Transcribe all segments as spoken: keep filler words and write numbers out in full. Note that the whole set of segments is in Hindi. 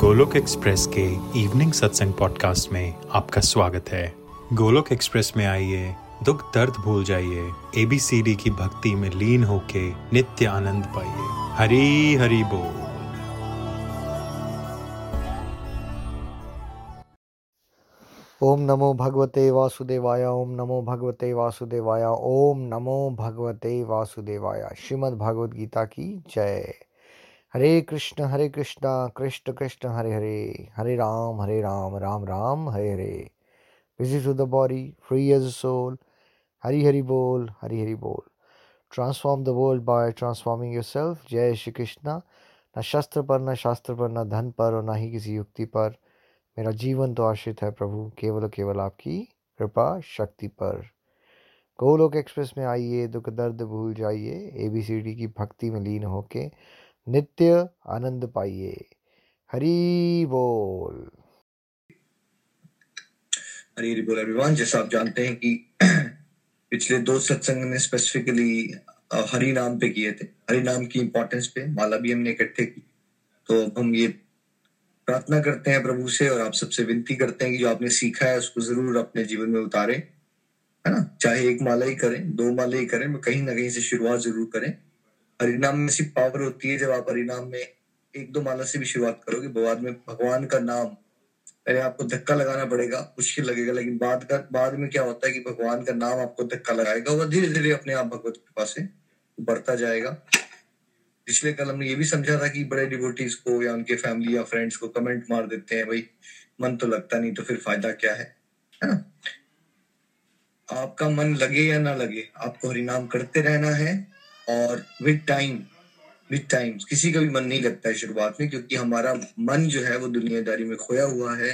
गोलोक एक्सप्रेस के इवनिंग सत्संग पॉडकास्ट में आपका स्वागत है। गोलोक एक्सप्रेस में आइए, दुख दर्द भूल जाइए, एबीसीडी की भक्ति में लीन होके नित्य आनंद पाइए। हरी हरी बोल। ओम नमो भगवते वासुदेवाय, ओम नमो भगवते वासुदेवाय, ओम नमो भगवते वासुदेवाय। श्रीमद् भागवत गीता की जय। Hare Krishna Hare Krishna Krishna Krishna Hare Hare, Hare Ram Hare Ram Ram Ram Hare Hare. Busy to the body, free as a soul. Hari Hari बोल, हरी हरि बोल। Transform the world by transforming yourself. जय श्री कृष्ण। न शस्त्र पर, न शास्त्र पर, न धन पर और न ही किसी युक्ति पर मेरा जीवन तो आश्रित है प्रभु, केवल केवल आपकी कृपा शक्ति पर। गोलोक एक्सप्रेस में आइए, दुख दर्द भूल जाइए, ए बी सी डी की भक्ति में लीन होके नित्य आनंद पाइए। हरी बोल, हरी हरी बोल एवरीवन। जैसा आप जानते हैं कि पिछले दो सत्संग ने स्पेसिफिकली हरि नाम पे किए थे, हरि नाम की इम्पोर्टेंस पे माला भी हमने इकट्ठे की। तो अब हम ये प्रार्थना करते हैं प्रभु से और आप सबसे विनती करते हैं कि जो आपने सीखा है उसको जरूर अपने जीवन में उतारें, है ना। चाहे एक माला ही करें, दो माला ही करें, कहीं ना कहीं से शुरुआत जरूर करें। हरिनाम में सिर्फ पावर होती है। जब आप हरिनाम में एक दो माला से भी शुरुआत करोगे, बाद में भगवान का नाम पहले आपको धक्का लगाना पड़ेगा, मुश्किल लगेगा, लेकिन बाद का बाद में क्या होता है कि भगवान का नाम आपको धक्का लगाएगा और धीरे धीरे अपने आप भगवत कृपा से बढ़ता जाएगा। पिछले कल हमने ये भी समझा था कि बड़े डिवोटीज को या उनके फैमिली या फ्रेंड्स को कमेंट मार देते हैं, भाई मन तो लगता नहीं तो फिर फायदा क्या है, है ना। आपका मन लगे या ना लगे, आपको हरिनाम करते रहना है। और विद टाइम विद टाइम किसी का भी मन नहीं लगता है शुरुआत में, क्योंकि हमारा मन जो है वो दुनियादारी में खोया हुआ है।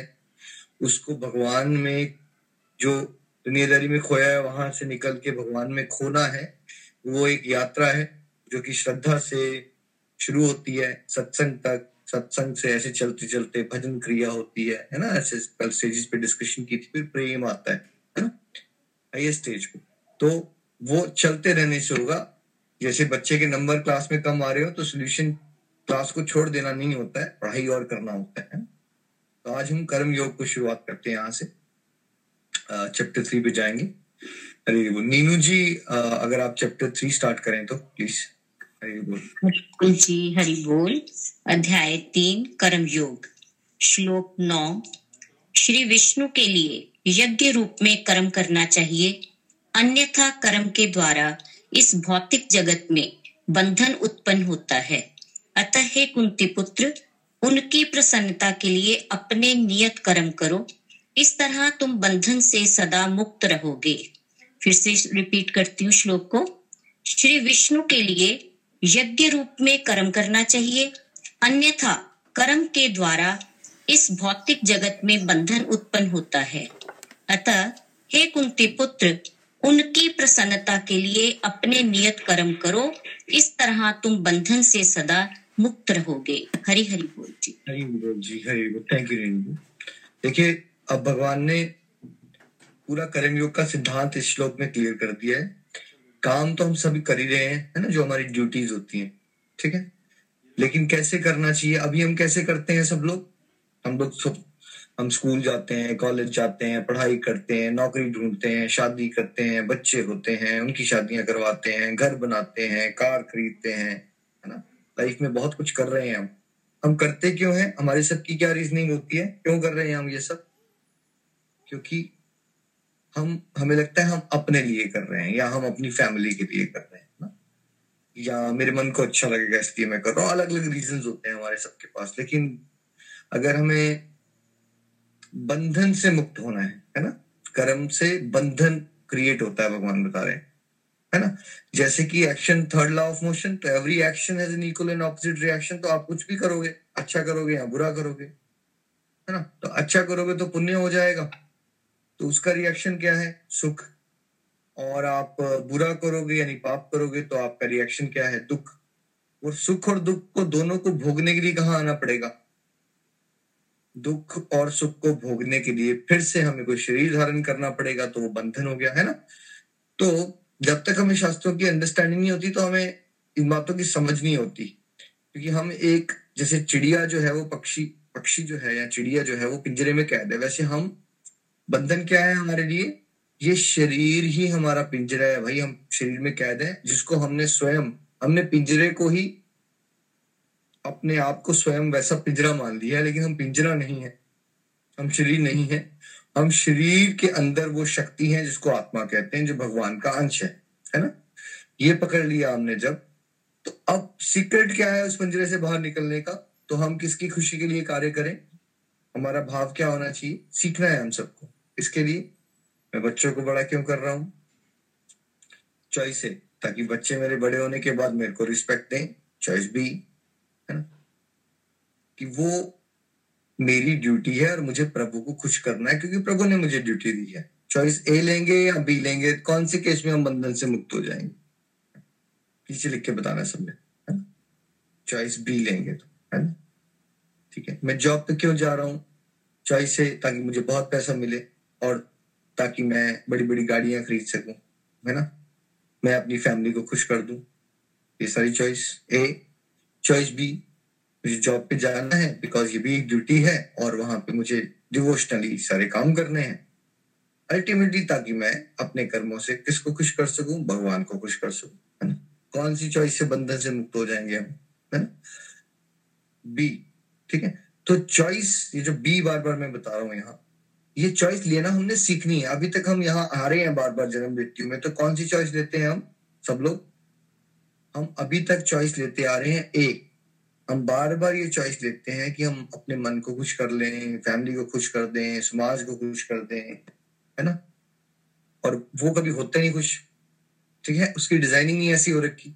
उसको भगवान में, जो दुनियादारी में खोया है, वहां से निकल के भगवान में खोना है। वो एक यात्रा है जो कि श्रद्धा से शुरू होती है सत्संग तक, सत्संग से ऐसे चलते चलते भजन क्रिया होती है, है ना। ऐसे कल स्टेजेस पे डिस्कशन की थी, फिर प्रेम आता है, है ना, हाईएस्ट स्टेज पे। तो वो चलते रहने से होगा। जैसे बच्चे के नंबर क्लास में कम आ रहे हो तो सॉल्यूशन क्लास को छोड़ देना नहीं होता है, पढ़ाई और करना होता है। तो आज हम कर्म योग को शुरुआत करते हैं, यहाँ से चैप्टर थ्री पे जाएंगे। हरी बोल। नीनू जी, अगर आप चैप्टर थ्री स्टार्ट करें तो प्लीज। हरी बोल जी, हरी बोल। अध्याय तीन, कर्म योग, श्लोक नौ। श्री विष्णु के लिए यज्ञ रूप में कर्म करना चाहिए, अन्यथा कर्म के द्वारा इस भौतिक जगत में बंधन उत्पन्न होता है। अतः हे कुंती पुत्र, उनकी प्रसन्नता के लिए अपने नियत कर्म करो, इस तरह तुम बंधन से सदा मुक्त रहोगे। फिर से रिपीट करती हूँ श्लोक को। श्री विष्णु के लिए यज्ञ रूप में कर्म करना चाहिए, अन्यथा कर्म के द्वारा इस भौतिक जगत में बंधन उत्पन्न होता है। अतः हे कुंती पुत्र, उनकी प्रसन्नता के लिए अपने नियत कर्म करो, इस तरह तुम बंधन से सदा मुक्त रहोगे। हरि हरि बोल जी, हरि बोल जी, हरि बोल। Thank you Renu. देखिए, अब भगवान ने पूरा कर्मयोग का सिद्धांत इस श्लोक में क्लियर कर दिया है। काम तो हम सभी कर ही रहे हैं, है ना, जो हमारी ड्यूटीज होती हैं, ठीक है, लेकिन कैसे करना चाहिए। अभी हम कैसे करते हैं सब लोग, हम लोग सब हम स्कूल जाते हैं, कॉलेज जाते हैं, पढ़ाई करते हैं, नौकरी ढूंढते हैं, शादी करते हैं, बच्चे होते हैं, उनकी शादियां करवाते हैं, घर बनाते हैं, कार खरीदते हैं, है ना। लाइफ में बहुत कुछ कर रहे हैं हम। हम करते क्यों हैं, हमारे सबकी क्या रीजनिंग होती है, क्यों कर रहे हैं हम ये सब? क्योंकि हम हमें लगता है हम अपने लिए कर रहे हैं या हम अपनी फैमिली के लिए कर रहे हैं, ना, या मेरे मन को अच्छा लगेगा इसलिए मैं कर रहा हूँ। अलग अलग रीजन होते हैं हमारे सबके पास। लेकिन अगर हमें बंधन से मुक्त होना है, है ना, कर्म से बंधन क्रिएट होता है, भगवान बता रहे हैं, है ना। जैसे कि action, third law of motion, तो every action has an equal and opposite reaction. तो आप कुछ भी करोगे, अच्छा करोगे या बुरा करोगे, है ना, तो अच्छा करोगे तो पुण्य हो जाएगा, तो उसका रिएक्शन क्या है, सुख। और आप बुरा करोगे यानी पाप करोगे तो आपका रिएक्शन क्या है, दुख। और सुख और दुख को, दोनों को भोगने के लिए कहाँ आना पड़ेगा, दुख और सुख को भोगने के लिए फिर से हमें कोई शरीर धारण करना पड़ेगा, तो वो बंधन हो गया, है ना। तो जब तक हमें शास्त्रों की अंडरस्टैंडिंग नहीं होती तो हमें इन बातों की समझ नहीं होती, क्योंकि हम एक, जैसे चिड़िया जो है वो पक्षी पक्षी जो है या चिड़िया जो है वो पिंजरे में कैद है, वैसे हम, बंधन क्या है हमारे लिए, ये शरीर ही हमारा पिंजरा है भाई, हम शरीर में कैद है, जिसको हमने स्वयं, हमने पिंजरे को ही, अपने आप को स्वयं वैसा पिंजरा मान लिया है, लेकिन हम पिंजरा नहीं है, हम शरीर नहीं है, हम शरीर के अंदर वो शक्ति है जिसको आत्मा कहते हैं, जो भगवान का अंश है, है ना। ये पकड़ लिया हमने जब, तो अब सीक्रेट क्या है उस पिंजरे से बाहर निकलने का, तो हम किसकी खुशी के लिए कार्य करें, हमारा भाव क्या होना चाहिए, सीखना है हम सबको। इसके लिए मैं बच्चों को बड़ा क्यों कर रहा हूँ, चॉइस है, ताकि बच्चे मेरे बड़े होने के बाद मेरे को रिस्पेक्ट दें, चॉइस भी है ना, कि वो मेरी ड्यूटी है और मुझे प्रभु को खुश करना है, क्योंकि प्रभु ने मुझे ड्यूटी दी है। चॉइस ए लेंगे या बी लेंगे, कौन से केस में हम बंधन से मुक्त हो जाएंगे, पीछे लिख के बताना सबने, है ना, चॉइस बी लेंगे तो, है ना, ठीक है। मैं जॉब पे क्यों जा रहा हूँ, चॉइस है, ताकि मुझे बहुत पैसा मिले और ताकि मैं बड़ी बड़ी गाड़ियां खरीद सकूं, है ना, मैं अपनी फैमिली को खुश कर दूं, ये सारी चॉइस ए। चॉइस बी, मुझे जॉब पे जाना है बिकॉज ये भी एक ड्यूटी है और वहां पे मुझे डिवोशनली सारे काम करने हैं, अल्टीमेटली ताकि मैं अपने कर्मों से किसको खुश कर सकूं, भगवान को खुश कर सकूं, है ना। कौन सी चॉइस से बंधन से मुक्त हो जाएंगे हम, है ना, बी, ठीक है। तो चॉइस, ये जो बी बार बार मैं बता रहा हूँ यहाँ, ये चॉइस लेना हमने सीखनी है। अभी तक हम यहाँ आ रहे हैं बार बार जन्म मृत्यु में, तो कौन सी चॉइस लेते हैं हम सब लोग, हम अभी तक चॉइस लेते आ रहे हैं ए। हम बार बार ये चॉइस लेते हैं कि हम अपने मन को खुश कर लें, फैमिली को खुश कर दें, समाज को खुश कर दें, है ना, और वो कभी होते नहीं खुश, ठीक है। उसकी डिजाइनिंग ही ऐसी हो रखी,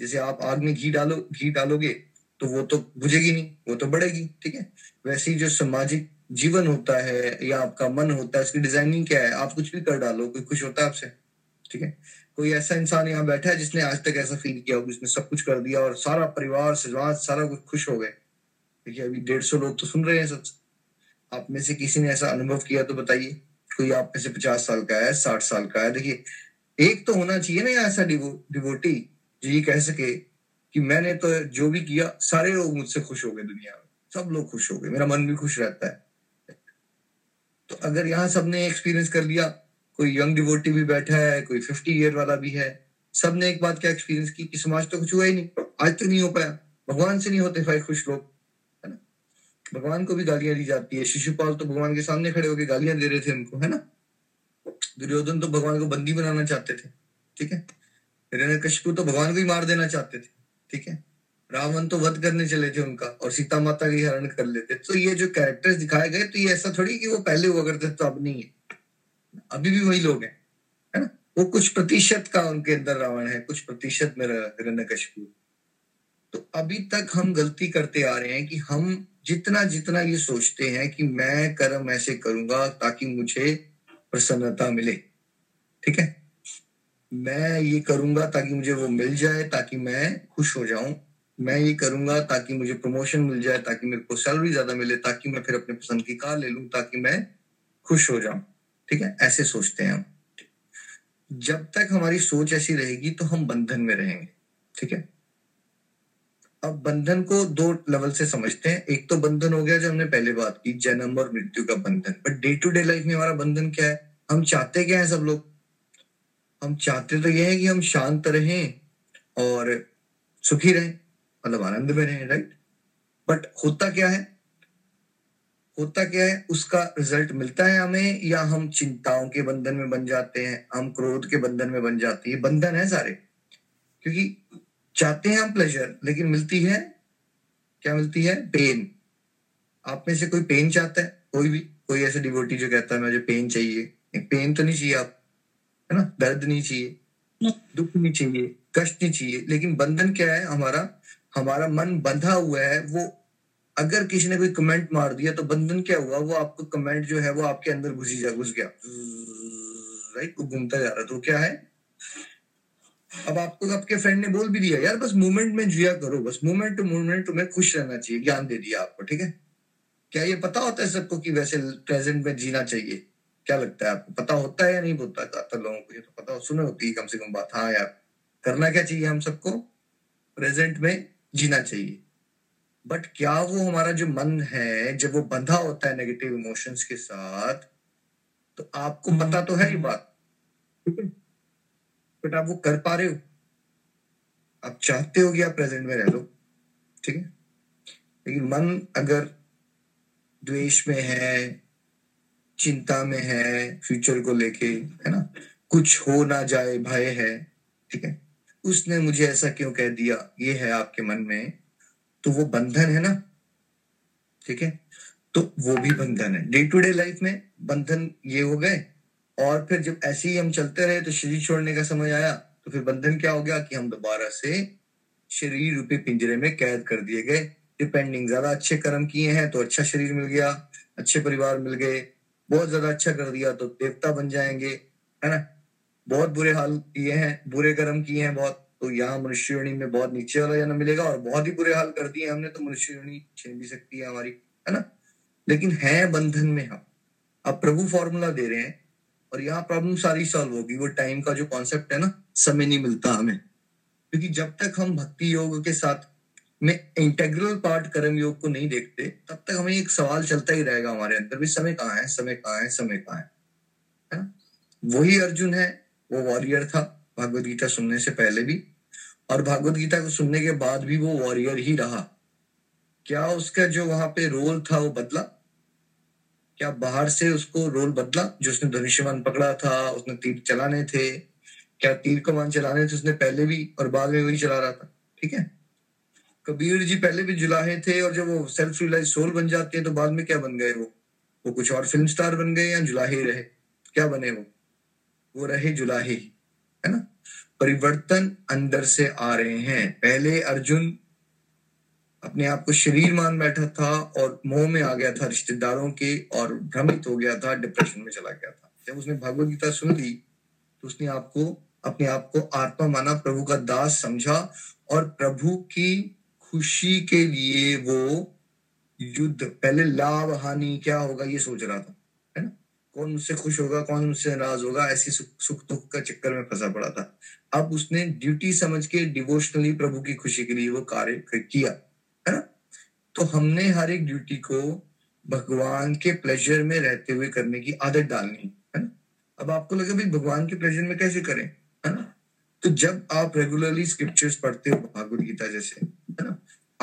जैसे आप आग में घी डालो, घी डालोगे तो वो तो बुझेगी नहीं, वो तो बढ़ेगी, ठीक है। वैसे ही जो सामाजिक जीवन होता है या आपका मन होता है, उसकी डिजाइनिंग क्या है, आप कुछ भी कर डालो, कोई खुश होता है आपसे, ठीक है। कोई ऐसा इंसान यहाँ बैठा है जिसने आज तक ऐसा फील किया हो, जिसने सब कुछ कर दिया और सारा परिवार समाज सारा कुछ खुश हो गए, ठीक है। अभी डेढ़ सौ लोग तो सुन रहे हैं सब, आप में से किसी ने ऐसा अनुभव किया तो बताइए, कोई आप में से पचास साल का है, साठ साल का है, देखिए एक तो होना चाहिए ना ऐसा डिवो डिवोटी जो ये कह सके कि मैंने तो जो भी किया सारे लोग मुझसे खुश हो गए, दुनिया में सब लोग खुश हो गए, मेरा मन भी खुश रहता है। तो अगर यहाँ सबने एक्सपीरियंस कर लिया, कोई यंग डिवोटी भी बैठा है, कोई फिफ्टी ईयर वाला भी है, सबने एक बात क्या एक्सपीरियंस की कि समाज तो कुछ हुआ ही नहीं, आज तक नहीं हो पाया, भगवान से नहीं होते भाई खुश लोग, है ना। भगवान को भी गालियां दी जाती है, शिशुपाल तो भगवान के सामने खड़े होकर गालियां दे रहे थे उनको, है ना। दुर्योधन तो भगवान को बंदी बनाना चाहते थे, ठीक है। हिरण्यकश्यप तो भगवान को ही मार देना चाहते थे, ठीक है। रावण तो वध करने चले थे उनका, और सीता माता की हरण कर लेते। तो ये जो कैरेक्टर्स दिखाए गए, तो ये ऐसा थोड़ी कि वो पहले हुआ करते तो अब नहीं है, अभी भी वही लोग हैं, है ना। वो कुछ प्रतिशत का उनके अंदर रावण है, कुछ प्रतिशत में हिरण्यकश्यप। तो अभी तक हम गलती करते आ रहे हैं कि हम जितना जितना ये सोचते हैं कि मैं कर्म ऐसे करूंगा ताकि मुझे प्रसन्नता मिले, ठीक है, मैं ये करूंगा ताकि मुझे वो मिल जाए, ताकि मैं खुश हो जाऊं, मैं ये करूंगा ताकि मुझे प्रमोशन मिल जाए, ताकि मेरे को सैलरी ज्यादा मिले, ताकि मैं फिर अपने पसंद की कार ले लूं, ताकि मैं खुश हो जाऊं, ठीक है। ऐसे सोचते हैं हम। जब तक हमारी सोच ऐसी रहेगी तो हम बंधन में रहेंगे, ठीक है। अब बंधन को दो लेवल से समझते हैं। एक तो बंधन हो गया जो हमने पहले बात की, जन्म और मृत्यु का बंधन। But day to day life में हमारा बंधन क्या है, हम चाहते क्या है सब लोग, हम चाहते तो यह है कि हम शांत रहें और सुखी रहें, मतलब आनंद में रहे, राइट। बट होता क्या है, होता क्या है, उसका रिजल्ट मिलता है हमें, या हम चिंताओं के बंधन में बन जाते हैं, हम क्रोध के बंधन में बन जाते हैं, बंधन है सारे। क्योंकि चाहते हैं हम प्लेजर, लेकिन मिलती है क्या, मिलती है पेन। आप में से कोई पेन चाहता है, कोई भी, कोई ऐसे डिवोटी जो कहता है मुझे पेन चाहिए, पेन तो नहीं चाहिए आप, है ना, दर्द नहीं चाहिए, दुख नहीं चाहिए, कष्ट नहीं चाहिए। लेकिन बंधन क्या है हमारा, हमारा मन बंधा हुआ है। वो अगर किसी ने कोई कमेंट मार दिया तो बंधन क्या हुआ, वो आपको कमेंट जो है वो आपके अंदर घुसी जा घुस गया, राइट, वो घूमता जा रहा। तो क्या है, अब आपको आपके फ्रेंड ने बोल भी दिया, यार बस मोमेंट में जिया करो, बस मोमेंट टू मोमेंट तुम्हें खुश रहना चाहिए, ज्ञान दे दिया आपको, ठीक है। क्या ये पता होता है सबको कि वैसे प्रेजेंट में जीना चाहिए, क्या लगता है आपको, पता होता है या नहीं होता ज्यादातर लोगों को, ये तो पता हो, सुना होती है कम से कम बात। हाँ यार, करना क्या चाहिए हम सबको, प्रेजेंट में जीना चाहिए, बट क्या वो हमारा जो मन है जब वो बंधा होता है नेगेटिव इमोशंस के साथ, तो आपको पता तो है ये बात, ठीक है, बट आप वो कर पा रहे हो, आप चाहते हो कि आप प्रेजेंट में रह लो, ठीक है, लेकिन मन अगर द्वेष में है, चिंता में है, फ्यूचर को लेके है ना, कुछ हो ना जाए भय है, ठीक है, उसने मुझे ऐसा क्यों कह दिया, ये है आपके मन में, तो वो बंधन है ना, ठीक है, तो वो भी बंधन है। डे टू डे लाइफ में बंधन ये हो गए, और फिर जब ऐसे ही हम चलते रहे तो शरीर छोड़ने का समय आया, तो फिर बंधन क्या हो गया कि हम दोबारा से शरीर रूपी पिंजरे में कैद कर दिए गए, डिपेंडिंग। ज्यादा अच्छे कर्म किए हैं तो अच्छा शरीर मिल गया, अच्छे परिवार मिल गए, बहुत ज्यादा अच्छा कर दिया तो देवता बन जाएंगे, है ना, बहुत बुरे हाल किए हैं, बुरे कर्म किए हैं बहुत, तो यहाँ मनुष्य योनि में बहुत नीचे वाला जन्म मिलेगा, और बहुत ही बुरे हाल कर दिए हमने तो मनुष्य योनि छीन भी सकती है हमारी, है ना, लेकिन है बंधन में हम। अब प्रभु फॉर्मूला दे रहे हैं और यहाँ प्रॉब्लम सारी सॉल्व होगी। वो टाइम का जो कॉन्सेप्ट है ना, समय नहीं मिलता हमें, क्योंकि जब तक हम भक्ति योग के साथ में इंटेग्रल पार्ट कर्म योग को नहीं देखते, तब तक हमें एक सवाल चलता ही रहेगा हमारे अंदर भी, समय कहाँ है, समय कहाँ है, समय कहाँ है, है ना। वही अर्जुन है, वो वॉरियर था भागवत गीता सुनने से पहले भी, और भागवत गीता को सुनने के बाद भी वो वॉरियर ही रहा। क्या उसका जो वहां पे रोल था वो बदला? क्या बाहर से उसको रोल बदला? जो उसने धनुष्मान पकड़ा था, उसने तीर चलाने थे, क्या तीर कमान चलाने थे उसने पहले भी और बाद में वही चला रहा था, ठीक है। कबीर जी पहले भी जुलाहे थे, और जब वो सेल्फ रियलाइज सोल बन जाते हैं तो बाद में क्या बन गए वो? वो कुछ और फिल्म स्टार बन गए या जुलाहे रहे? क्या बने वो? वो रहे जुलाहे, है ना। परिवर्तन अंदर से आ रहे हैं। पहले अर्जुन अपने आप को शरीर मान बैठा था और मोह में आ गया था रिश्तेदारों के, और भ्रमित हो गया था, डिप्रेशन में चला गया था। जब उसने भगवद गीता सुन ली तो उसने आपको अपने आप को आत्मा माना, प्रभु का दास समझा, और प्रभु की खुशी के लिए वो युद्ध, पहले लाभ हानि क्या होगा ये सोच रहा था, है ना, कौन मुझसे खुश होगा, कौन मुझसे नाराज होगा, ऐसी सुख दुख का चक्कर में फंसा पड़ा था। अब उसने ड्यूटी समझ के डिवोशनली प्रभु की खुशी के लिए वो कार्य किया, है ना। तो हमने हर एक ड्यूटी को भगवान के प्लेजर में रहते हुए करने की आदत डालनी है ना। अब आपको लगे भाई भगवान के प्लेजर में कैसे करें, है ना, तो जब आप रेगुलरली स्क्रिप्चर्स पढ़ते हो भागवत गीता जैसे, है ना,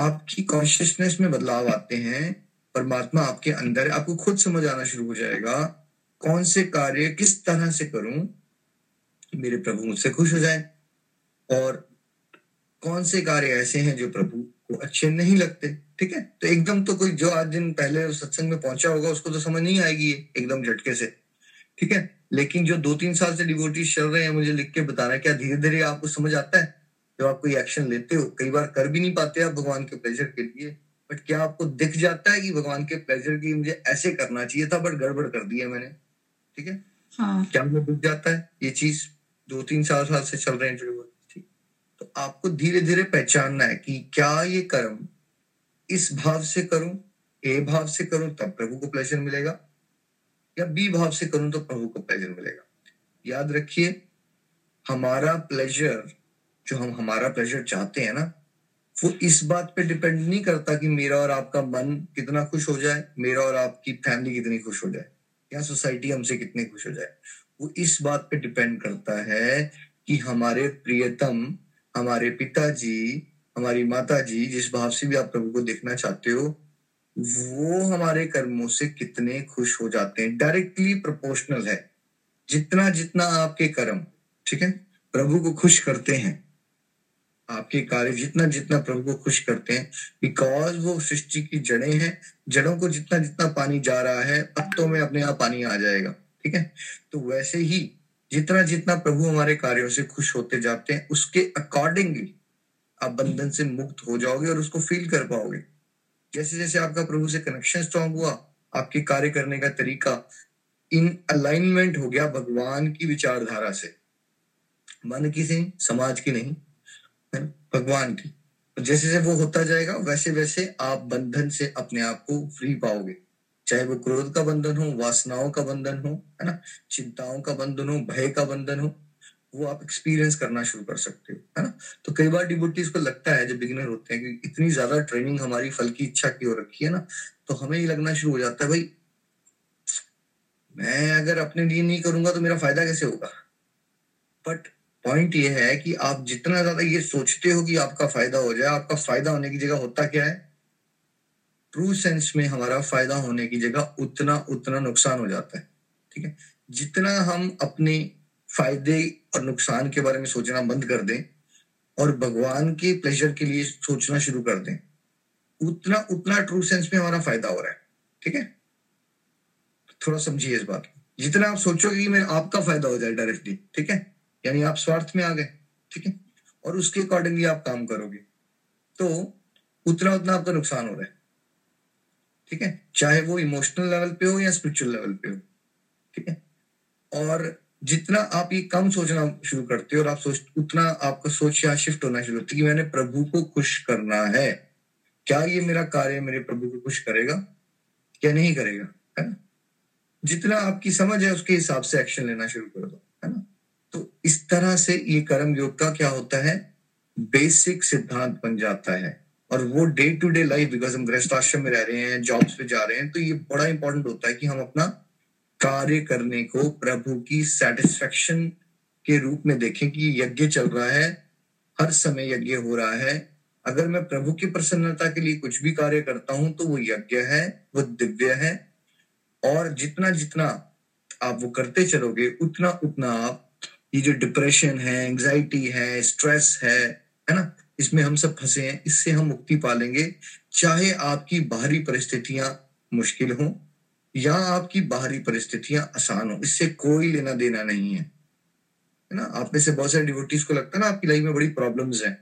आपकी कॉन्शियसनेस में बदलाव आते हैं, परमात्मा आपके अंदर, आपको खुद समझ आना शुरू हो जाएगा कौन से कार्य किस तरह से करूं मेरे प्रभु मुझसे खुश हो जाए, और कौन से कार्य ऐसे हैं जो प्रभु को अच्छे नहीं लगते, ठीक है। तो एकदम तो कोई जो आज दिन पहले सत्संग में पहुंचा होगा उसको तो समझ नहीं आएगी ये एकदम झटके से, ठीक है, लेकिन जो दो तीन साल से डिवोटी चल रहे हैं मुझे लिख के बताना, क्या धीरे धीरे आपको समझ आता है जब आप कोई एक्शन लेते हो? कई बार कर भी नहीं पाते आप भगवान के प्लेजर के लिए, बट क्या आपको दिख जाता है कि भगवान के प्लेजर के लिए मुझे ऐसे करना चाहिए था बट गड़बड़ कर दिया मैंने, ठीक है, हाँ। क्या मुझे दिख जाता है ये चीज? दो तीन साल साल से चल रहे हैं जो, ठीक, तो आपको धीरे धीरे पहचानना है कि क्या ये कर्म इस भाव से करूं, ए भाव से करूं तब प्रभु को प्लेजर मिलेगा, या बी भाव से करूं तो प्रभु को प्लेजर मिलेगा। याद रखिए हमारा प्लेजर, जो हम हमारा प्लेजर चाहते हैं ना, वो इस बात पे डिपेंड नहीं करता कि मेरा और आपका मन कितना खुश हो जाए, मेरा और आपकी फैमिली कितनी खुश हो जाए, या सोसाइटी हमसे कितने खुश हो जाए। वो इस बात पे डिपेंड करता है कि हमारे प्रियतम, हमारे पिताजी, हमारी माताजी, जिस भाव से भी आप प्रभु को देखना चाहते हो, वो हमारे कर्मों से कितने खुश हो जाते हैं। डायरेक्टली प्रोपोर्शनल है, जितना जितना आपके कर्म, ठीक है, प्रभु को खुश करते हैं, आपके कार्य जितना जितना प्रभु को खुश करते हैं, बिकॉज वो सृष्टि की जड़ें हैं, जड़ों को जितना जितना पानी जा रहा है पत्तों में अपने आप पानी आ जाएगा, ठीक है। तो वैसे ही जितना जितना प्रभु हमारे कार्यों से खुश होते जाते हैं, उसके अकॉर्डिंगली आप बंधन से मुक्त हो जाओगे और उसको फील कर पाओगे। जैसे जैसे आपका प्रभु से कनेक्शन स्ट्रांग हुआ, आपके कार्य करने का तरीका इन अलाइनमेंट हो गया भगवान की विचारधारा से, मन की नहीं, समाज की नहीं, भगवान की। जैसे जैसे वो होता जाएगा वैसे वैसे आप बंधन से अपने आप को फ्री पाओगे, चाहे वो क्रोध का बंधन हो, वासनाओं का बंधन हो, है ना, चिंताओं का बंधन हो, भय का बंधन हो, वो आप एक्सपीरियंस करना शुरू कर सकते हो, है ना। तो कई बार डिबोटीज को लगता है, जब बिगिनर होते हैं, कि इतनी ज्यादा ट्रेनिंग हमारी फल की इच्छा की हो रखी है ना, तो हमें ये लगना शुरू हो जाता है, भाई मैं अगर अपने लिए नहीं करूंगा तो मेरा फायदा कैसे होगा। बट पॉइंट ये है कि आप जितना ज्यादा ये सोचते हो कि आपका फायदा हो जाए, आपका फायदा होने की जगह होता क्या है, ट्रू सेंस में हमारा फायदा होने की जगह उतना उतना नुकसान हो जाता है, ठीक है। जितना हम अपने फायदे और नुकसान के बारे में सोचना बंद कर दें और भगवान के प्लेजर के लिए सोचना शुरू कर दें, उतना उतना ट्रू सेंस में हमारा फायदा हो रहा है, ठीक है। थोड़ा समझिए इस बात को, जितना आप सोचोगे कि मैं आपका फायदा हो जाए डायरेक्टली, ठीक है, यानी आप स्वार्थ में आ गए, ठीक है, और उसके अकॉर्डिंगली आप काम करोगे, तो उतना उतना आपका नुकसान हो रहा है, ठीक है, चाहे वो इमोशनल लेवल पे हो या स्पिरिचुअल लेवल पे हो, ठीक है। और जितना आप ये कम सोचना शुरू करते हो और आप सोच उतना आपका सोच यहाँ शिफ्ट होना शुरू होती है कि मैंने प्रभु को खुश करना है, क्या ये मेरा कार्य मेरे प्रभु को खुश करेगा क्या नहीं करेगा, है ना। जितना आपकी समझ है उसके हिसाब से एक्शन लेना शुरू कर दो, है ना। तो इस तरह से ये कर्म योग का क्या होता है, बेसिक सिद्धांत बन जाता है। और वो day to day life, because हम गृहस्थ आश्रम में रह रहे हैं, जॉब्स पे जा रहे हैं, तो ये बड़ा इंपॉर्टेंट होता है कि हम अपना कार्य करने को प्रभु की सेटिस्फेक्शन के रूप में देखें कि यज्ञ चल रहा है, हर समय यज्ञ हो रहा है। अगर मैं प्रभु की प्रसन्नता के लिए कुछ भी कार्य करता हूं तो वो यज्ञ है, वो दिव्य है। और जितना जितना आप वो करते चलोगे, उतना उतना आप ये जो डिप्रेशन है, एंग्जाइटी है, स्ट्रेस है, है ना, इसमें हम सब फंसे हैं, इससे हम मुक्ति पालेंगे। चाहे आपकी बाहरी परिस्थितियां मुश्किल हों या आपकी बाहरी परिस्थितियां आसान हो, इससे कोई लेना देना नहीं है, है ना। आप में से बहुत सारे डिवोटीज को लगता है ना आपकी लाइफ में बड़ी प्रॉब्लम्स हैं।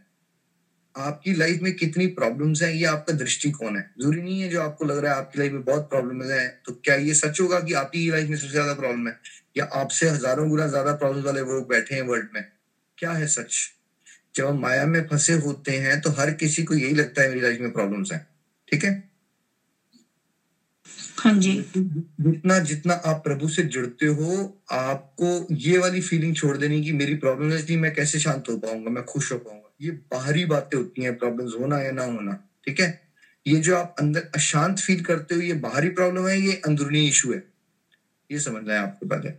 आपकी लाइफ में कितनी प्रॉब्लम्स हैं ये आपका दृष्टिकोण है। जरूरी नहीं है जो आपको लग रहा है आपकी लाइफ में बहुत प्रॉब्लम्स हैं तो क्या ये सच होगा कि आपकी लाइफ में सबसे ज्यादा प्रॉब्लम है, या आपसे हजारों गुना ज्यादा प्रॉब्लम वाले लोग बैठे हैं वर्ल्ड में। क्या है सच? जब हम माया में फंसे होते हैं तो हर किसी को यही लगता है मेरी लाइफ में प्रॉब्लम्स हैं, ठीक है। हाँ जी। जितना जितना आप प्रभु से जुड़ते हो, आपको ये वाली फीलिंग छोड़ देनी कि मेरी प्रॉब्लम है इसलिए मैं कैसे शांत हो पाऊंगा, मैं खुश हो पाऊंगा, ये बाहरी बातें होती हैं, प्रॉब्लम्स होना या ना होना, ठीक है। ये जो आप अंदर अशांत फील करते हो ये बाहरी प्रॉब्लम है, ये अंदरूनी इशू है, ये समझना है आपको पहले।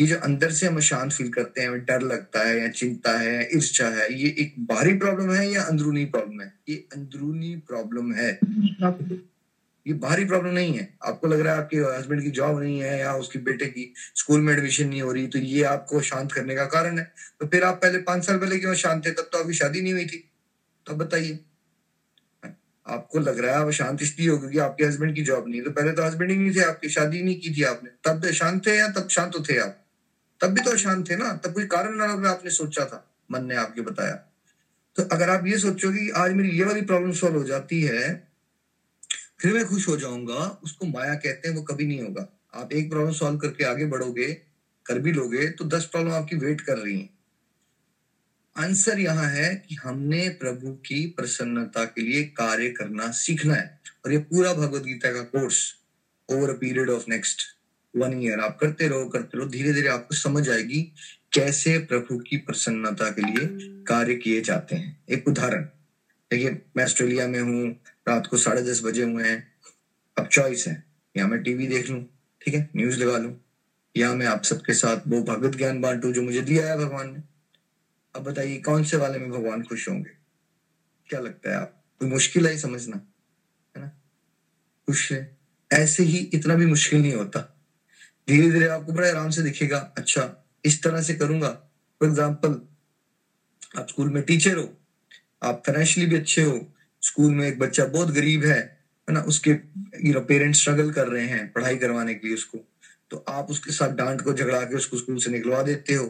ये जो अंदर से हम अशांत फील करते हैं, हमें डर लगता है या चिंता है, इच्छा है, ये एक बाहरी प्रॉब्लम है या अंदरूनी प्रॉब्लम है? ये अंदरूनी प्रॉब्लम है, ये बाहरी प्रॉब्लम नहीं है। आपको लग रहा है आपके हस्बैंड की जॉब नहीं है या उसके बेटे की स्कूल में एडमिशन नहीं हो रही, तो ये आपको शांत करने का कारण है। तो फिर आप पहले पांच साल पहले क्यों शांत थे? तब तो आपकी शादी नहीं हुई थी, तब बताइए। आपको लग रहा है आप शांत इसलिए हो क्योंकि आपके हस्बैंड की जॉब नहीं है, तो पहले तो हस्बैंड ही नहीं थे आपके, शादी नहीं की थी आपने, तब शांत थे या तब शांत थे आप? तब भी तो शांत थे ना, तब कोई कारण ना आपने सोचा था, मन ने आपके बताया। तो अगर आप ये सोचोगे कि आज मेरी ये वाली प्रॉब्लम सॉल्व हो जाती है फिर मैं खुश हो जाऊंगा, उसको माया कहते हैं, वो कभी नहीं होगा। आप एक प्रॉब्लम सॉल्व करके आगे बढ़ोगे, कर भी लोगे, तो दस प्रॉब्लम आपकी वेट कर रही है। आंसर यहाँ है कि हमने प्रभु की प्रसन्नता के लिए कार्य करना सीखना है। और ये पूरा भगवद गीता का course over a period of next one year आप करते रहो करते रहो, धीरे धीरे आपको समझ आएगी कैसे प्रभु की प्रसन्नता के लिए कार्य किए जाते हैं। एक उदाहरण देखिए, मैं ऑस्ट्रेलिया में हूँ, रात को साढ़े दस बजे हुए हैं, अब चॉइस है या मैं टीवी देख लूं, ठीक है, न्यूज लगा लूं, या मैं आप सबके साथ वो भगवत ज्ञान बांटूं जो मुझे दिया है भगवान ने। अब बताइए कौन से वाले में भगवान खुश होंगे? क्या लगता है आप? कोई मुश्किल है समझना, है ना? खुश है, ऐसे ही इतना भी मुश्किल नहीं होता। धीरे धीरे आपको बड़े आराम से दिखेगा, अच्छा इस तरह से करूंगा। फॉर एग्जाम्पल, आप स्कूल में टीचर हो, आप फाइनेंशियली भी अच्छे हो, स्कूल में एक बच्चा बहुत गरीब है, है ना, उसके यू नो पेरेंट्स स्ट्रगल कर रहे हैं पढ़ाई करवाने के लिए उसको, तो आप उसके साथ डांट को झगड़ा के उसको स्कूल से निकलवा देते हो।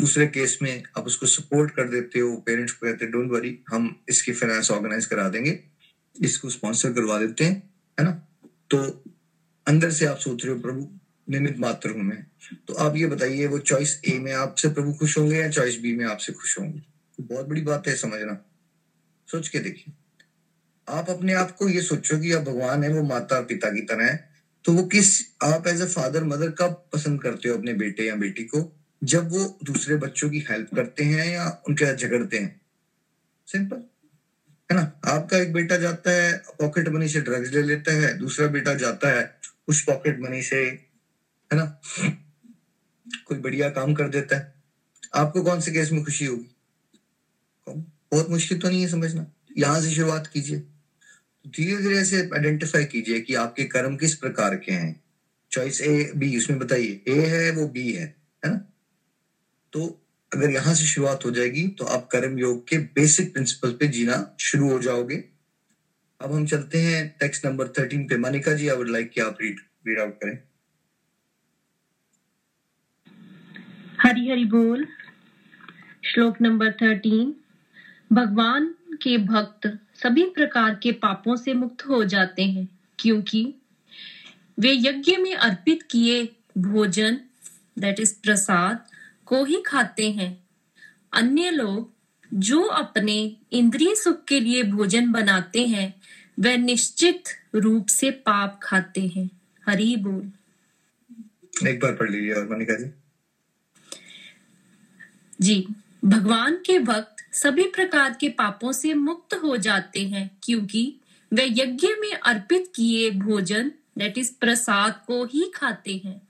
दूसरे केस में आप उसको सपोर्ट कर देते हो, पेरेंट्स को कहते हैं डोंट वरी, हम इसकी फाइनेंस ऑर्गेनाइज करा देंगे, इसको स्पॉन्सर करवा देते हैं, है ना। तो अंदर से आप सोच रहे हो प्रभु निमित मात्र हूं मैं। तो आप ये बताइए वो चॉइस ए में आपसे प्रभु खुश होंगे या चॉइस बी में आपसे खुश होंगे? तो बहुत बड़ी बात है समझना, सोच के देखिए। आप अपने आप को ये सोचो कि आप भगवान है, वो माता पिता की तरह है, तो वो किस, आप एज ए फादर मदर कब पसंद करते हो अपने बेटे या बेटी को? जब वो दूसरे बच्चों की हेल्प करते हैं या उनके साथ झगड़ते हैं। सिंपल है ना। आपका एक बेटा जाता है पॉकेट मनी से ड्रग्स ले लेता है, दूसरा बेटा जाता है उस पॉकेट मनी से है ना कोई बढ़िया काम कर देता है। आपको कौन से केस में खुशी होगी? बहुत मुश्किल तो नहीं है समझना। यहां से शुरुआत कीजिए, धीरे धीरे से आइडेंटिफाई कीजिए कि आपके कर्म किस प्रकार के हैं। चॉइस ए बी, उसमें बताइए ए है वो बी है, है ना। तो अगर यहाँ से शुरुआत हो जाएगी तो आप कर्म योग के बेसिक प्रिंसिपल पे जीना शुरू हो जाओगे। अब हम चलते हैं टेक्स्ट नंबर थर्टीन पे। Manika ji, I would like कि आप रीड रीड आउट करें। हरी हरी बोल। श्लोक नंबर थर्टीन। भगवान के भक्त सभी प्रकार के पापों से मुक्त हो जाते हैं क्योंकि वे यज्ञ में अर्पित किए भोजन दैट इज प्रसाद को ही खाते हैं। अन्य लोग जो अपने इंद्रिय सुख के लिए भोजन बनाते हैं वे निश्चित रूप से पाप खाते हैं। हरि बोल। एक बार पढ़ लीजिए और मनिका जी। जी, भगवान के भक्त सभी प्रकार के पापों से मुक्त हो जाते हैं क्योंकि वे यज्ञ में अर्पित किए भोजन दैट इज प्रसाद को ही खाते हैं।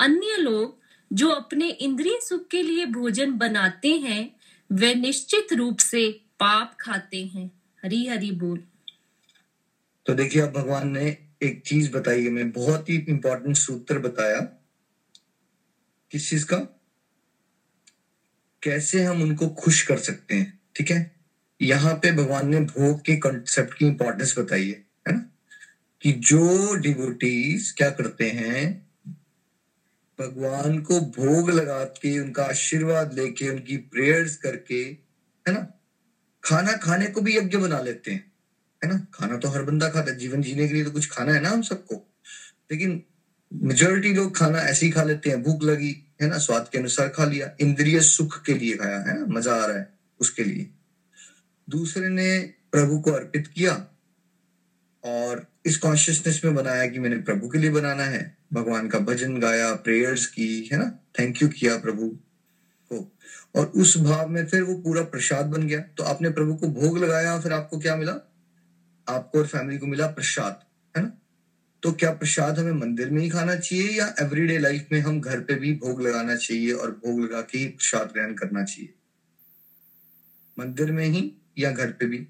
अन्य लोग जो अपने इंद्रिय सुख के लिए भोजन बनाते हैं वे निश्चित रूप से पाप खाते हैं। हरि हरि बोल। तो देखिए, अब भगवान ने एक चीज बताई है, मैं बहुत ही इंपॉर्टेंट सूत्र बताया। किस चीज का? कैसे हम उनको खुश कर सकते हैं। ठीक है, यहाँ पे भगवान ने भोग के कॉन्सेप्ट की इंपॉर्टेंस बताई है, है ना, कि जो डिवोटीज क्या करते हैं, भगवान को भोग लगा के, उनका आशीर्वाद लेके, उनकी प्रेयर्स करके, है ना, खाना खाने को भी यज्ञ बना लेते हैं, है ना। खाना तो हर बंदा खाता है, जीवन जीने के लिए तो कुछ खाना है ना हम सबको, लेकिन मेजोरिटी लोग खाना ऐसे ही खा लेते हैं। भूख लगी है ना, स्वाद के अनुसार खा लिया, इंद्रिय सुख के लिए खाया, है ना, मजा आ रहा है उसके लिए। दूसरे ने प्रभु को अर्पित किया और इस कॉन्शियसनेस में बनाया कि मैंने प्रभु के लिए बनाना है, भगवान का भजन गाया, प्रेयर्स की, है ना, थैंक यू किया प्रभु को, और उस भाव में फिर वो पूरा प्रसाद बन गया। तो आपने प्रभु को भोग लगाया, फिर आपको क्या मिला? आपको और फैमिली को मिला प्रसाद, है ना। तो क्या प्रसाद हमें मंदिर में ही खाना चाहिए या एवरीडे लाइफ में हम घर पे भी भोग लगाना चाहिए और भोग लगा के ही प्रसाद ग्रहण करना चाहिए? मंदिर में ही या घर पे भी?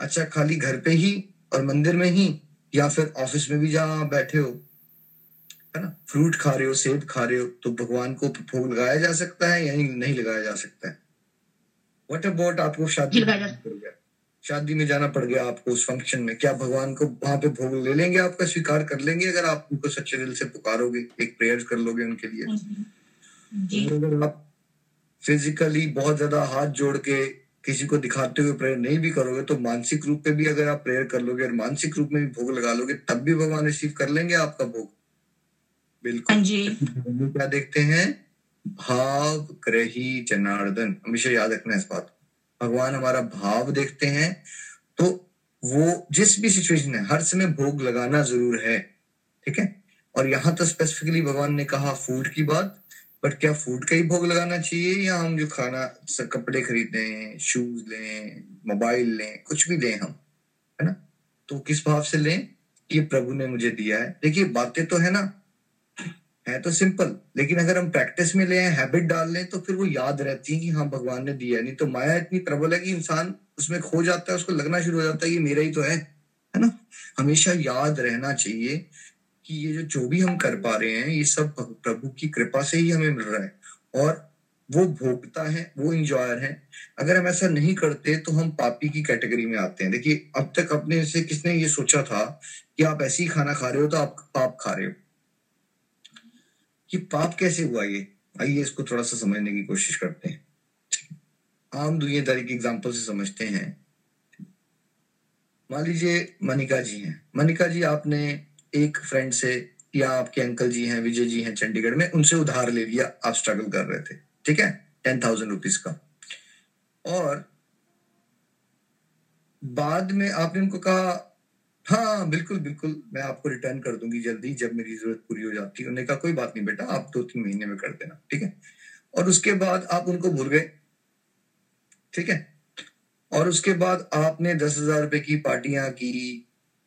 अच्छा, खाली घर पे ही और मंदिर में ही, या फिर ऑफिस में भी जहां आप बैठे हो, है ना, फ्रूट खा रहे हो, सेब खा रहे हो, तो भगवान को भोग लगाया जा सकता है या नहीं लगाया जा सकता है? व्हाट अबाउट आपको शादी में, शादी में जाना पड़ गया आपको, उस फंक्शन में क्या भगवान को वहां पे भोग ले लेंगे? आपका स्वीकार कर लेंगे अगर आप उनको सच्चे दिल से पुकारोगे, एक प्रेयर कर लोगे उनके लिए। अगर आप फिजिकली बहुत ज्यादा हाथ जोड़ के किसी को दिखाते हुए प्रेयर नहीं भी करोगे, तो मानसिक रूप पे भी अगर आप प्रेयर कर लोगे और मानसिक रूप में भी भोग लगा लोगे, तब भी भगवान रिसीव कर लेंगे आपका भोग। बिल्कुल जी। क्या देखते हैं? भाव ग्रही जनार्दन, हमेशा याद रखना इस बात। भगवान हमारा भाव देखते हैं, तो वो जिस भी सिचुएशन है हर समय भोग लगाना जरूर है। ठीक है, और यहाँ तो स्पेसिफिकली भगवान ने कहा फूड की बात, बट क्या फूड का ही भोग लगाना चाहिए या हम जो खाना, कपड़े खरीदें, शूज लें, मोबाइल लें, कुछ भी लें हम, है ना, तो किस भाव से लें? ये प्रभु ने मुझे दिया है। देखिए, बातें तो है ना, है तो सिंपल, लेकिन अगर हम प्रैक्टिस में लें, हैबिट डाल लें, तो फिर वो याद रहती है कि हाँ भगवान ने दिया। नहीं तो माया इतनी प्रबल है कि इंसान उसमें खो जाता है, उसको लगना शुरू हो जाता है ये मेरा ही तो है, है ना। हमेशा याद रहना चाहिए कि ये जो जो भी हम कर पा रहे हैं ये सब प्रभु की कृपा से ही हमें मिल रहा है, और वो भोगता है, वो इंजॉयर है। अगर हम ऐसा नहीं करते तो हम पापी की कैटेगरी में आते हैं। देखिए, अब तक अपने से किसने ये सोचा था कि आप ऐसे ही खाना खा रहे हो तो आप पाप खा रहे हो? कि पाप कैसे हुआ ये, आइए इसको थोड़ा सा समझने की कोशिश करते हैं। आम दुनियादारी के एग्जाम्पल से समझते हैं। मान लीजिए मनिका जी हैं। मनिका जी, आपने एक फ्रेंड से, या आपके अंकल जी हैं, विजय जी हैं चंडीगढ़ में, उनसे उधार ले लिया, आप स्ट्रगल कर रहे थे, ठीक है, टेन थाउजेंड रुपीज का, और बाद में आपने उनको कहा हाँ बिल्कुल बिल्कुल मैं आपको रिटर्न कर दूंगी जल्दी जब मेरी जरूरत पूरी हो जाती है। उन्होंने कहा कोई बात नहीं बेटा, आप दो तीन महीने में कर देना, ठीक है। और उसके बाद आप उनको भूल गए, ठीक है। और उसके बाद आपने दस हजार रुपए की पार्टियां की,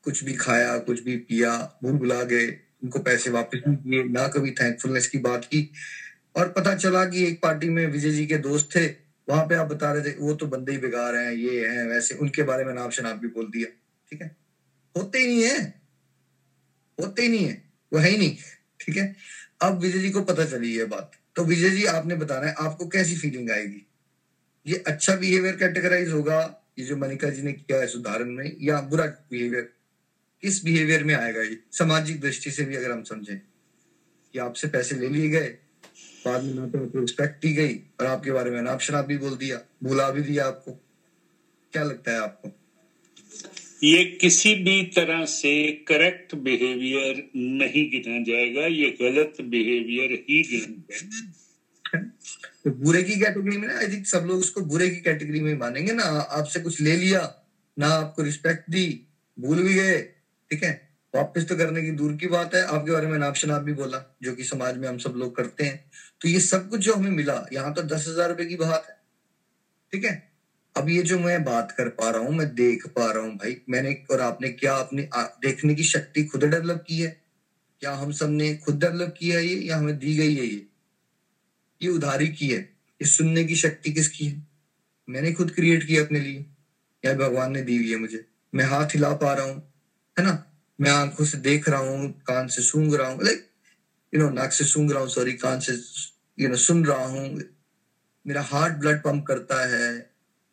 कुछ भी खाया, कुछ भी पिया, भूल भुला गए, उनको पैसे वापस नहीं दिए, ना कभी थैंकफुलनेस की बात की। और पता चला कि एक पार्टी में विजय जी के दोस्त थे, वहां पे आप बता रहे थे वो तो बंदे ही बेकार हैं, ये हैं वैसे, उनके बारे में नाम शनाब भी बोल दिया, ठीक है। होते ही नहीं है, होते ही नहीं है, वो है ही नहीं, ठीक है। अब विजय जी को पता चली ये बात, तो विजय जी आपने बताना है आपको कैसी फीलिंग आएगी। ये अच्छा बिहेवियर कैटेगराइज होगा, ये जो मनिका जी ने किया है इस उदाहरण में, या बुरा बिहेवियर, किस बिहेवियर में आएगा ये। सामाजिक दृष्टि से भी अगर हम समझें कि आपसे पैसे ले लिए गए, बाद में ना तो रिस्पेक्ट दी गई और आपके बारे में नाम शराब भी बोल दिया, भुला भी दिया आपको, क्या लगता है आपको? ये किसी भी तरह से करेक्ट बिहेवियर नहीं गिना जाएगा, ये गलत बिहेवियर ही गिना जाएगा। तो बुरे की कैटेगरी में ना, आई थिंक सब लोग उसको बुरे की कैटेगरी में मानेंगे ना। आपसे कुछ ले लिया, ना आपको रिस्पेक्ट दी, भूल भी गए, ठीक है, वापस तो करने की दूर की बात है, आपके बारे में नाम शनाब भी बोला, जो कि समाज में हम सब लोग करते हैं। तो ये सब कुछ जो हमें मिला, यहाँ तो दस हजार रुपए की बात है, ठीक है। अब ये जो मैं बात कर पा रहा हूँ, मैं देख पा रहा हूँ भाई, मैंने और आपने क्या अपनी देखने की शक्ति खुद डेवलप की है? क्या हम सब ने खुद डेवलप किया है ये, या हमें दी गई है ये? ये उधारी की है। ये सुनने की शक्ति किसकी है? मैंने खुद क्रिएट किया अपने लिए, या भगवान ने दी हुई है मुझे? मैं हाथ हिला पा रहा हूँ, है ना, मैं आंखों से देख रहा हूँ, कान से सूंघ रहा हूँ, लाइक यू नो नाक से सूंघ रहा हूँ, सॉरी कान से यू नो सुन रहा हूँ, मेरा हार्ट ब्लड पंप करता है,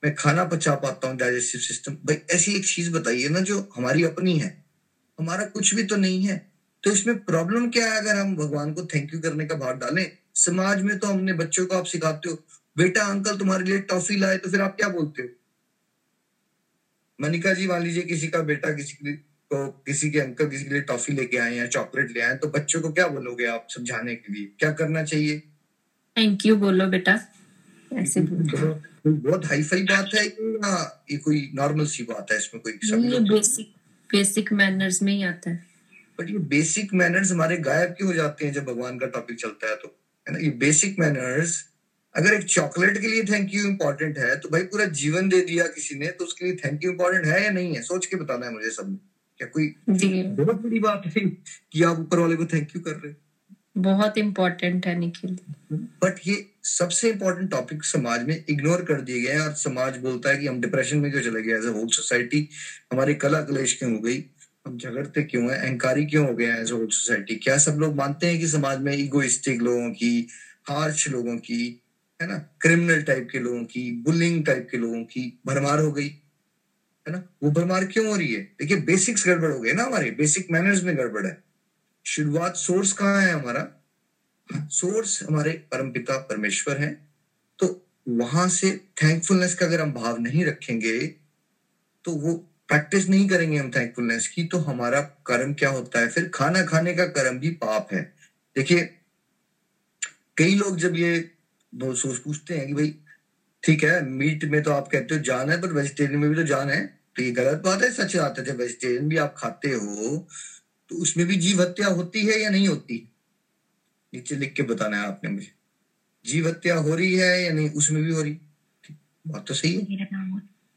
मैं खाना पचा पाता हूँ, डाइजेस्टिव सिस्टम। भाई ऐसी एक चीज बताइए ना जो हमारी अपनी है, हमारा कुछ भी तो नहीं है, तो इसमें प्रॉब्लम क्या है? अगर हम भगवान को थैंक यू करने का भार डालें। समाज में तो हमने बच्चों को, आप सिखाते हो बेटा अंकल तुम्हारे लिए टॉफी लाए, तो फिर आप क्या बोलते हो? मनिका जी मान लीजिए किसी का बेटा किसी के को किसी के अंकल किसी के लिए टॉफी लेके आए या चॉकलेट ले आए, तो बच्चों को क्या बोलोगे आप समझाने के लिए? क्या करना चाहिए? थैंक यू बोलो बेटा, ऐसे बोलो। बहुत हाईफाई बात है या ये कोई नॉर्मल सी बात है? इसमें कोई ये बेसिक बेसिक मैनर्स में ही आता है। बट ये बेसिक मैनर्स हमारे गायब क्यों हो जाते हैं जब भगवान का टॉपिक चलता है? तो है ना, ये बेसिक मैनर्स। अगर एक चॉकलेट के लिए थैंक यू इम्पोर्टेंट है, तो भाई पूरा जीवन दे दिया किसी ने, तो उसके लिए थैंक यू इम्पोर्टेंट है या नहीं है? सोच के बताना है मुझे सबने। क्या कोई बहुत बड़ी बात है कि आप ऊपर वाले को थैंक यू कर रहे हो? बहुत इम्पोर्टेंट है निखिल। बट ये सबसे इम्पोर्टेंट टॉपिक समाज में इग्नोर कर दिए गए हैं, और समाज बोलता है कि हम डिप्रेशन में क्यों चले गए एज ए होल सोसाइटी, हमारी कला कलेश क्यों हो गई, हम झगड़ते क्यों हैं, अहंकारी क्यों हो गए हैं एज ए होल सोसाइटी। क्या सब लोग मानते हैं कि समाज में इगोइस्टिक लोगों की, हार्श लोगों की, है ना, क्रिमिनल टाइप के लोगों की, बुलिंग टाइप के लोगों की भरमार हो गई है ना? वो भरमार क्यों हो रही है? देखिए बेसिक्स गड़बड़ हो गए ना, हमारे बेसिक मैनर्स में गड़बड़ है। शुरुआत सोर्स कहाँ है हमारा? सोर्स हमारे परमपिता परमेश्वर हैं, तो वहां से थैंकफुलनेस का अगर हम भाव नहीं रखेंगे, तो वो प्रैक्टिस नहीं करेंगे हम थैंकफुलनेस की, तो हमारा कर्म क्या होता है फिर? खाना खाने का कर्म भी पाप है। देखिए कई लोग जब ये दो सोच पूछते हैं कि भाई ठीक है मीट में तो आप कहते हो जान है, पर वेजिटेरियन में भी तो जान है, तो ये गलत बात है? सच आता है जब वेजिटेरियन भी आप खाते हो तो उसमें भी जीव हत्या होती है या नहीं होती? नीचे लिख के बताना है आपने मुझे, जीव हत्या हो रही है या नहीं? उसमें भी हो रही है, बात तो सही है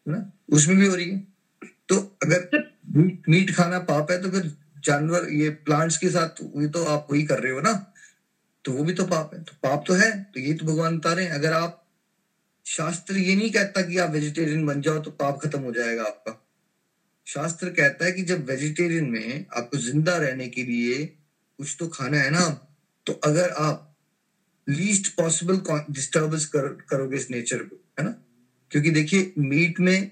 ना, उसमें भी हो रही है। तो अगर मीट खाना पाप है, तो फिर जानवर ये प्लांट्स के साथ ये तो आप वही कर रहे हो ना, तो वो भी तो पाप है। तो पाप तो है, तो यही तो भगवान बता रहे हैं। अगर आप, शास्त्र ये नहीं कहता कि आप वेजिटेरियन बन जाओ तो पाप खत्म हो जाएगा आपका। शास्त्र कहता है कि जब वेजिटेरियन में आपको जिंदा रहने के लिए कुछ तो खाना है ना, तो अगर आप लीस्ट पॉसिबल डिस्टर्बेंस कर, करोगे इस नेचर को, है ना, क्योंकि देखिए मीट में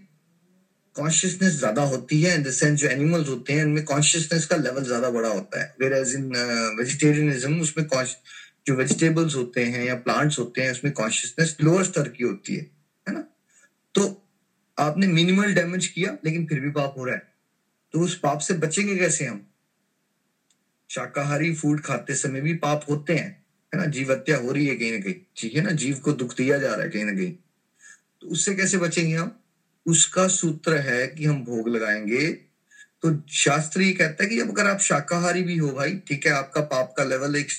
कॉन्शियसनेस ज्यादा होती है, इन द सेंस जो एनिमल्स होते हैं उनमें कॉन्शियसनेस का लेवल ज्यादा बड़ा होता है, वेयर एज इन वेजिटेरियनिज्म उसमें जो वेजिटेबल्स होते हैं या प्लांट्स होते हैं उसमें कॉन्शियसनेस लोअर स्तर की होती है, है ना। तो आपने मिनिमल डैमेज किया लेकिन फिर भी पाप हो रहा है, तो उस पाप से बचेंगे कैसे हम? शाकाहारी फूड खाते समय भी पाप होते हैं, है ना, जीव हत्या हो रही है कहीं ना कहीं, ठीक है ना, जीव को दुख दिया जा रहा है कहीं ना कहीं, तो उससे कैसे बचेंगे हम? उसका सूत्र है कि हम भोग लगाएंगे, तो शास्त्र ये कहता है कि अगर आप शाकाहारी भी हो भाई, ठीक है, आपका पाप का लेवल एक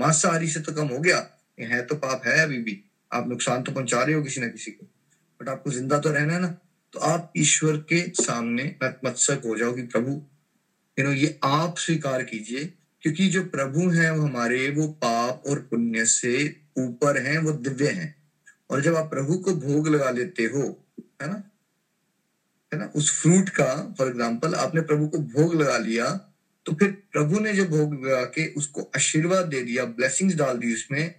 मांसाहारी से तो कम हो गया, ये है तो पाप है, अभी भी आप नुकसान तो पहुंचा रहे हो किसी ना किसी को, बट आपको जिंदा तो रहना है ना। तो आप ईश्वर के सामने नतमस्तक हो जाओ कि प्रभु यू नो ये आप स्वीकार कीजिए, क्योंकि जो प्रभु हैं वो हमारे, वो पाप और पुण्य से ऊपर हैं, वो दिव्य हैं। और जब आप प्रभु को भोग लगा लेते हो, है ना, है ना, उस फ्रूट का फॉर एग्जाम्पल आपने प्रभु को भोग लगा लिया, तो फिर प्रभु ने जो भोग लगा के उसको आशीर्वाद दे दिया, ब्लेसिंग्स डाल दी उसमें,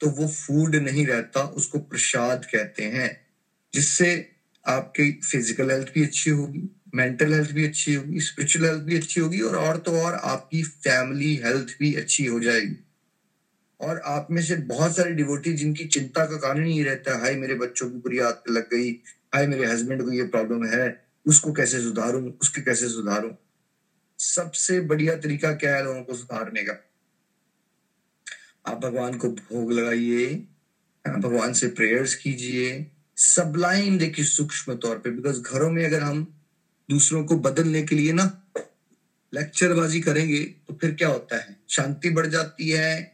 तो वो फूड नहीं रहता, उसको प्रसाद कहते हैं, जिससे आपकी फिजिकल हेल्थ भी अच्छी होगी, मेंटल हेल्थ भी अच्छी होगी, स्पिरिचुअल हेल्थ भी अच्छी होगी, और और तो और आपकी फैमिली हेल्थ भी अच्छी हो जाएगी। और आप में से बहुत सारे डिवोटी जिनकी चिंता का कारण ही रहता है, हाय मेरे बच्चों की बुरी आदत लग गई, हाय मेरे हस्बैंड को ये प्रॉब्लम है, उसको कैसे सुधारूं, उसके कैसे सुधारूं। सबसे बढ़िया तरीका क्या है लोगों को सुधारने का? आप भगवान को भोग लगाइए, भगवान से प्रेयर्स कीजिए, सबलाइन देखिए सूक्ष्म तौर पे, बिकॉज घरों में अगर हम दूसरों को बदलने के लिए ना लेक्चरबाजी करेंगे तो फिर क्या होता है, शांति बढ़ जाती है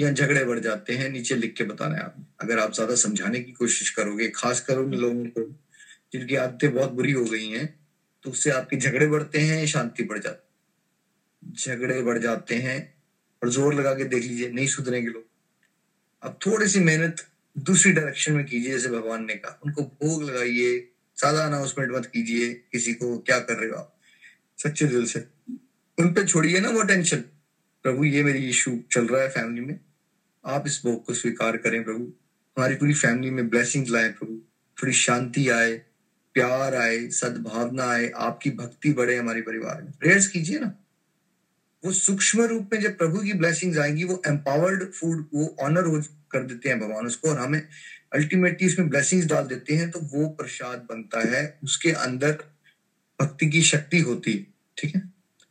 या झगड़े बढ़ जाते हैं। नीचे लिख के बताना है आपने, अगर आप ज्यादा समझाने की कोशिश करोगे, खास कर उन लोगों को जिनकी आदतें बहुत बुरी हो गई हैं, तो उससे आपके झगड़े बढ़ते हैं, शांति बढ़ जाती, झगड़े बढ़ जाते हैं। और जोर लगा के देख लीजिए नहीं सुधरेंगे लोग। अब थोड़ी सी मेहनत दूसरी डायरेक्शन में कीजिए, जैसे भगवान ने कहा, उनको भोग लगाइए, ज्यादा अनाउंसमेंट मत कीजिए किसी को क्या कर रहे हो आप, सच्चे दिल से उन पे छोड़िए ना वो टेंशन। प्रभु ये मेरी इशू चल रहा है फैमिली में, आप इस भोग को स्वीकार करें प्रभु, हमारी पूरी फैमिली में ब्लेसिंग्स लाएं प्रभु, थोड़ी शांति आए, प्यार आए, सद्भावना आए, आपकी भक्ति बढ़े हमारे परिवार में। प्रेयर्स कीजिए ना, वो सूक्ष्म रूप में जब प्रभु की ब्लेसिंग्स आएंगी, वो एम्पावर्ड फूड, वो ऑनर हो कर देते हैं भगवान उसको, और हमें अल्टीमेटली इसमें ब्लेसिंग्स डाल देते हैं, तो वो प्रसाद बनता है, उसके अंदर भक्ति की शक्ति होती है, ठीक है।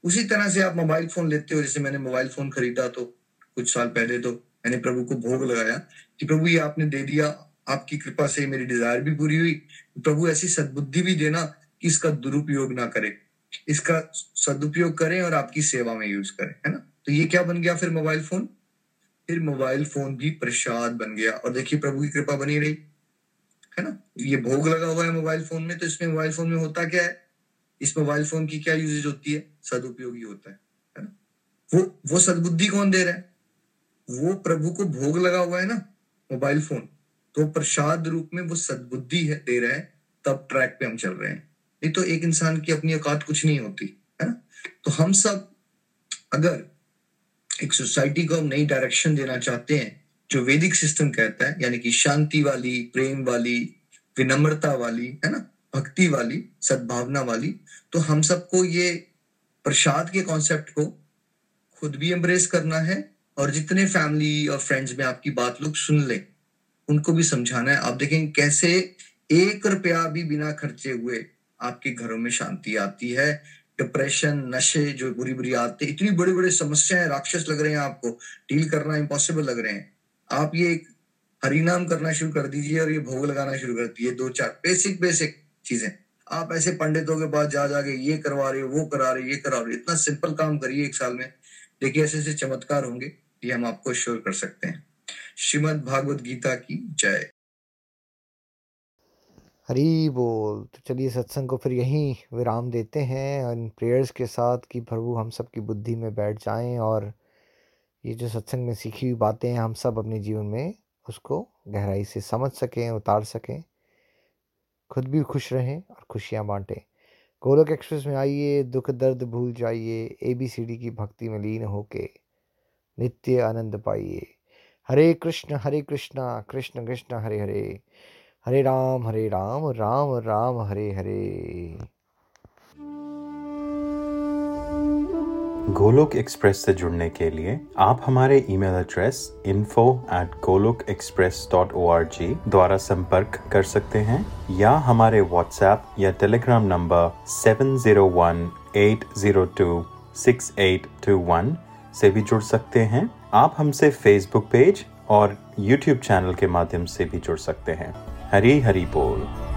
उसी तरह से आप मोबाइल फोन लेते हो, जैसे मैंने मोबाइल फोन खरीदा तो कुछ साल पहले, तो मैंने प्रभु को भोग लगाया कि प्रभु ये आपने दे दिया, आपकी कृपा से मेरी डिजायर भी पूरी हुई, प्रभु ऐसी सद्बुद्धि भी देना कि इसका दुरुपयोग ना करे, इसका सदुपयोग करें और आपकी सेवा में यूज करें, है ना। तो ये क्या बन गया फिर मोबाइल फोन, फिर मोबाइल फोन भी प्रसाद बन गया, और देखिए प्रभु की कृपा बनी रही, है ना। ये भोग लगा हुआ है मोबाइल फोन में, तो इसमें मोबाइल फोन में होता क्या है, इस मोबाइल फोन की क्या यूजेज होती है, सदुपयोगी होता है, है ना। वो वो सद्बुद्धि कौन दे रहा है, वो प्रभु को भोग लगा हुआ है ना मोबाइल फोन, तो प्रसाद रूप में वो सद्बुद्धि है दे रहा है, तब ट्रैक पे हम चल रहे हैं। नहीं तो एक इंसान की अपनी औकात कुछ नहीं होती, है ना। तो हम सब अगर एक सोसाइटी को हम नई डायरेक्शन देना चाहते हैं जो वैदिक सिस्टम कहता है, यानी कि शांति वाली, प्रेम वाली, विनम्रता वाली, है ना, भक्ति वाली, सद्भावना वाली, तो हम सबको ये प्रसाद के कॉन्सेप्ट को खुद भी एम्ब्रेस करना है, और जितने फैमिली और फ्रेंड्स में आपकी बात लोग सुन ले उनको भी समझाना है। आप देखेंगे कैसे एक रुपया भी बिना खर्चे हुए आपके घरों में शांति आती है। डिप्रेशन, नशे, जो बुरी बुरी आदतें, इतनी बड़ी बड़ी समस्याएं, राक्षस लग रहे हैं आपको, डील करना इम्पॉसिबल लग रहे हैं, आप ये एक हरिनाम करना शुरू कर दीजिए और ये भोग लगाना शुरू कर दीजिए, दो चार बेसिक बेसिक चीजें। आप ऐसे पंडितों के पास जा जाके ये करवा रहे हो, वो करा रहे हो, ये करा रहे हो, इतना सिंपल काम करिए एक साल में, देखिए ऐसे ऐसे चमत्कार होंगे, ये हम आपको श्योर कर सकते हैं। श्रीमद भागवत गीता की जय, हरी बोल। तो चलिए सत्संग को फिर यहीं विराम देते हैं, और इन प्रेयर्स के साथ कि प्रभु हम सब की बुद्धि में बैठ जाएं, और ये जो सत्संग में सीखी हुई बातें हैं हम सब अपने जीवन में उसको गहराई से समझ सकें, उतार सकें, खुद भी खुश रहें और खुशियां बांटें। गोलोक एक्सप्रेस में आइए, दुख दर्द भूल जाइए, ए बी सी डी की भक्ति में लीन होके नित्य आनंद पाइए। हरे कृष्ण हरे कृष्ण, कृष्ण कृष्ण हरे हरे, हरे राम हरे राम, राम राम हरे हरे। गोलोक एक्सप्रेस से जुड़ने के लिए आप हमारे email address info at Golok express dot O R G द्वारा संपर्क कर सकते हैं, या हमारे व्हाट्सएप या Telegram number seven zero one eight zero two six eight two one से भी जुड़ सकते हैं। आप हमसे फेसबुक पेज और यूट्यूब चैनल के माध्यम से भी जुड़ सकते हैं। हरी हरी बोल।